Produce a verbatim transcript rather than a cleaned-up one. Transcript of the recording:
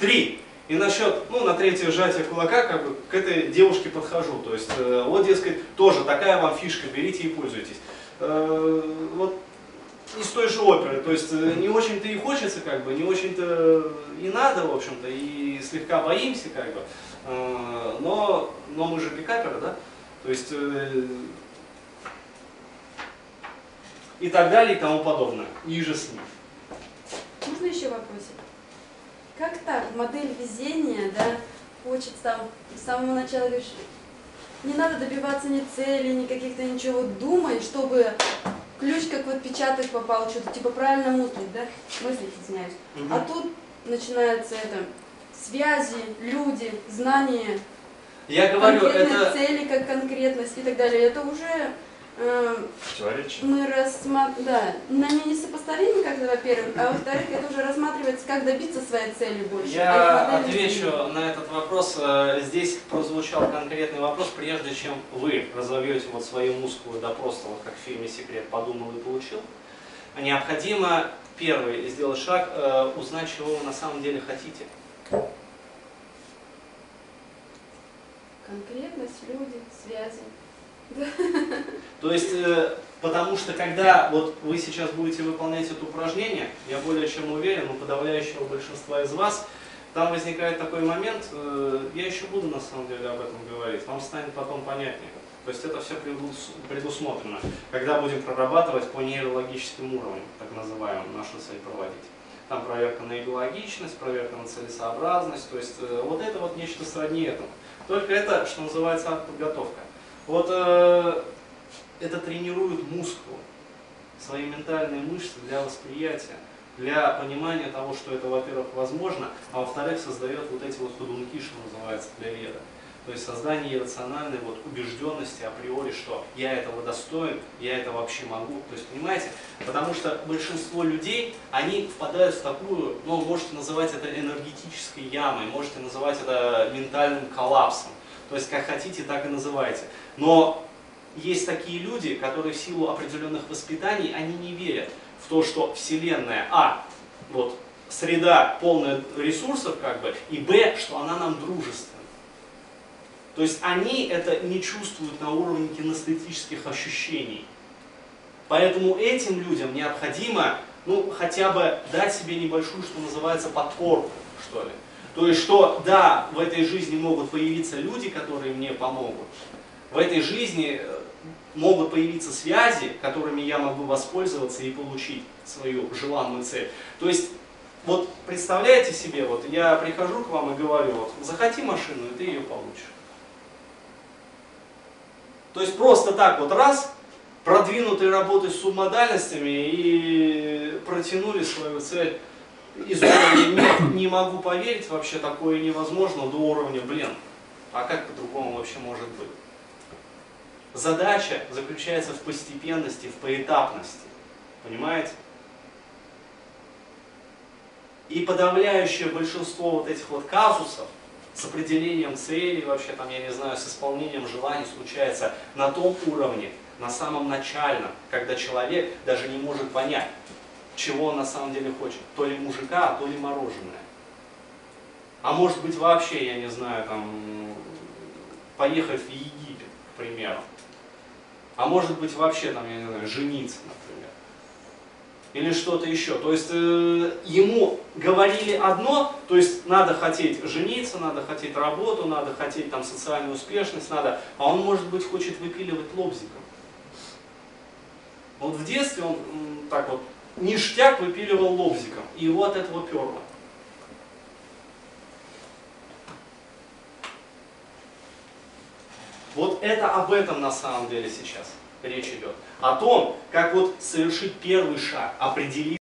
три. И на счет, ну, на третье сжатие кулака, как бы, к этой девушке подхожу. То есть, э, вот, дескать, тоже такая вам фишка, берите и пользуйтесь. Э, вот из той же оперы. То есть, э, не очень-то и хочется, как бы, не очень-то и надо, в общем-то, и слегка боимся, как бы. Э, но, но мы же пикаперы, да? То есть, э, и так далее, и тому подобное. И же с ним. Можно еще вопросик? Как так, модель везения, да, хочет там с самого начала решить? Не надо добиваться ни цели, ни каких-то ничего, думай, чтобы ключ как в отпечаток попал, что-то типа правильно мыслить, да? Мыслить, извиняюсь. Угу. А тут начинается это, связи, люди, знания, я говорю, конкретные это... цели, как конкретность и так далее. Это уже... Мы рассматриваем, да, нами не сопоставимы как-то, во-первых, а во-вторых, это уже рассматривается, как добиться своей цели больше. Я отвечу на этот вопрос. Здесь прозвучал конкретный вопрос, прежде чем вы разовьете вот свою мускулы до просто, вот как в фильме «Секрет», подумал и получил. Необходимо, первый, сделать шаг, узнать, чего вы на самом деле хотите. Конкретность, люди, связи. То есть, э, потому что когда вот вы сейчас будете выполнять это упражнение, я более чем уверен, у подавляющего большинства из вас, там возникает такой момент, э, я еще буду на самом деле об этом говорить, вам станет потом понятнее. То есть это все предусмотрено, когда будем прорабатывать по нейрологическим уровням, так называемым, нашу цель проводить. Там проверка на экологичность, проверка на целесообразность, то есть э, вот это вот нечто сродни этому. Только это, что называется, подготовка. Вот э, это тренирует мускул, свои ментальные мышцы для восприятия, для понимания того, что это, во-первых, возможно, а во-вторых, создает вот эти вот ходунки, что называется, для веры. То есть создание иррациональной вот убежденности априори, что я этого достоин, я это вообще могу. То есть, понимаете, потому что большинство людей, они впадают в такую, ну, можете называть это энергетической ямой, можете называть это ментальным коллапсом. То есть, как хотите, так и называйте. Но есть такие люди, которые в силу определенных воспитаний, они не верят в то, что Вселенная, а, вот, среда полная ресурсов, как бы, и, б, что она нам дружественна. То есть, они это не чувствуют на уровне кинестетических ощущений. Поэтому этим людям необходимо, ну, хотя бы дать себе небольшую, что называется, подпорку, что ли. То есть, что да, в этой жизни могут появиться люди, которые мне помогут. В этой жизни могут появиться связи, которыми я могу воспользоваться и получить свою желанную цель. То есть, вот представляете себе, вот я прихожу к вам и говорю, вот, захоти машину, и ты ее получишь. То есть, просто так вот раз, продвинутые работы с субмодальностями и протянули свою цель. Из уровня «нет, не могу поверить, вообще такое невозможно» до уровня «блин, а как по-другому вообще может быть?» Задача заключается в постепенности, в поэтапности, понимаете? И подавляющее большинство вот этих вот казусов с определением цели, вообще там, я не знаю, с исполнением желаний случается на том уровне, на самом начальном, когда человек даже не может понять, чего он на самом деле хочет. То ли мужика, а то ли мороженое. А может быть вообще, я не знаю, там, поехать в Египет, к примеру. А может быть вообще, там, я не знаю, жениться, например. Или что-то еще. То есть э, ему говорили одно, то есть надо хотеть жениться, надо хотеть работу, надо хотеть там социальную успешность, надо. А он, может быть, хочет выпиливать лобзиком. Вот в детстве он м, так вот ништяк выпиливал лобзиком, и его от этого перло. Вот это об этом на самом деле сейчас речь идет. О том, как вот совершить первый шаг, определить.